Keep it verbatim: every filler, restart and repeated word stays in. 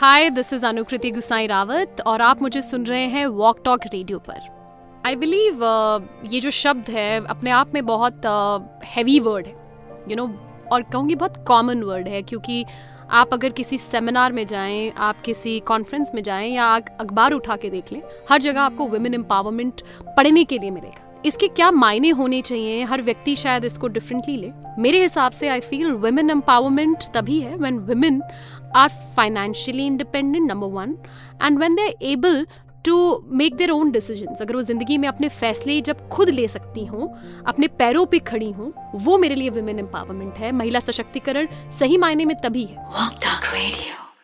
Hi, this is Anukriti Gusain Rawat और आप मुझे सुन रहे हैं वॉक टॉक रेडियो पर। आई बिलीव uh, ये जो शब्द है अपने आप में बहुत हैवी uh, वर्ड है, यू you नो know, और कहूँगी बहुत कॉमन वर्ड है, क्योंकि आप अगर किसी सेमिनार में जाएं, आप किसी कॉन्फ्रेंस में जाएं या अखबार उठा के देख लें, हर जगह आपको वुमेन एम्पावरमेंट पढ़ने के लिए मिलेगा। इसके क्या मायने होने चाहिए, हर व्यक्ति शायद इसको डिफरेंटली ले। मेरे हिसाब से आई फील वुमेन एम्पावरमेंट तभी है when women are financially independent, number one, and when they are able to make their own decisions. अगर वो ज़िंदगी में अपने फैसले जब खुद ले सकती हों, अपने पैरों पे खड़ी हों, वो मेरे लिए वुमेन एम्पावरमेंट है। महिला सशक्तिकरण सही मायने में तभी है।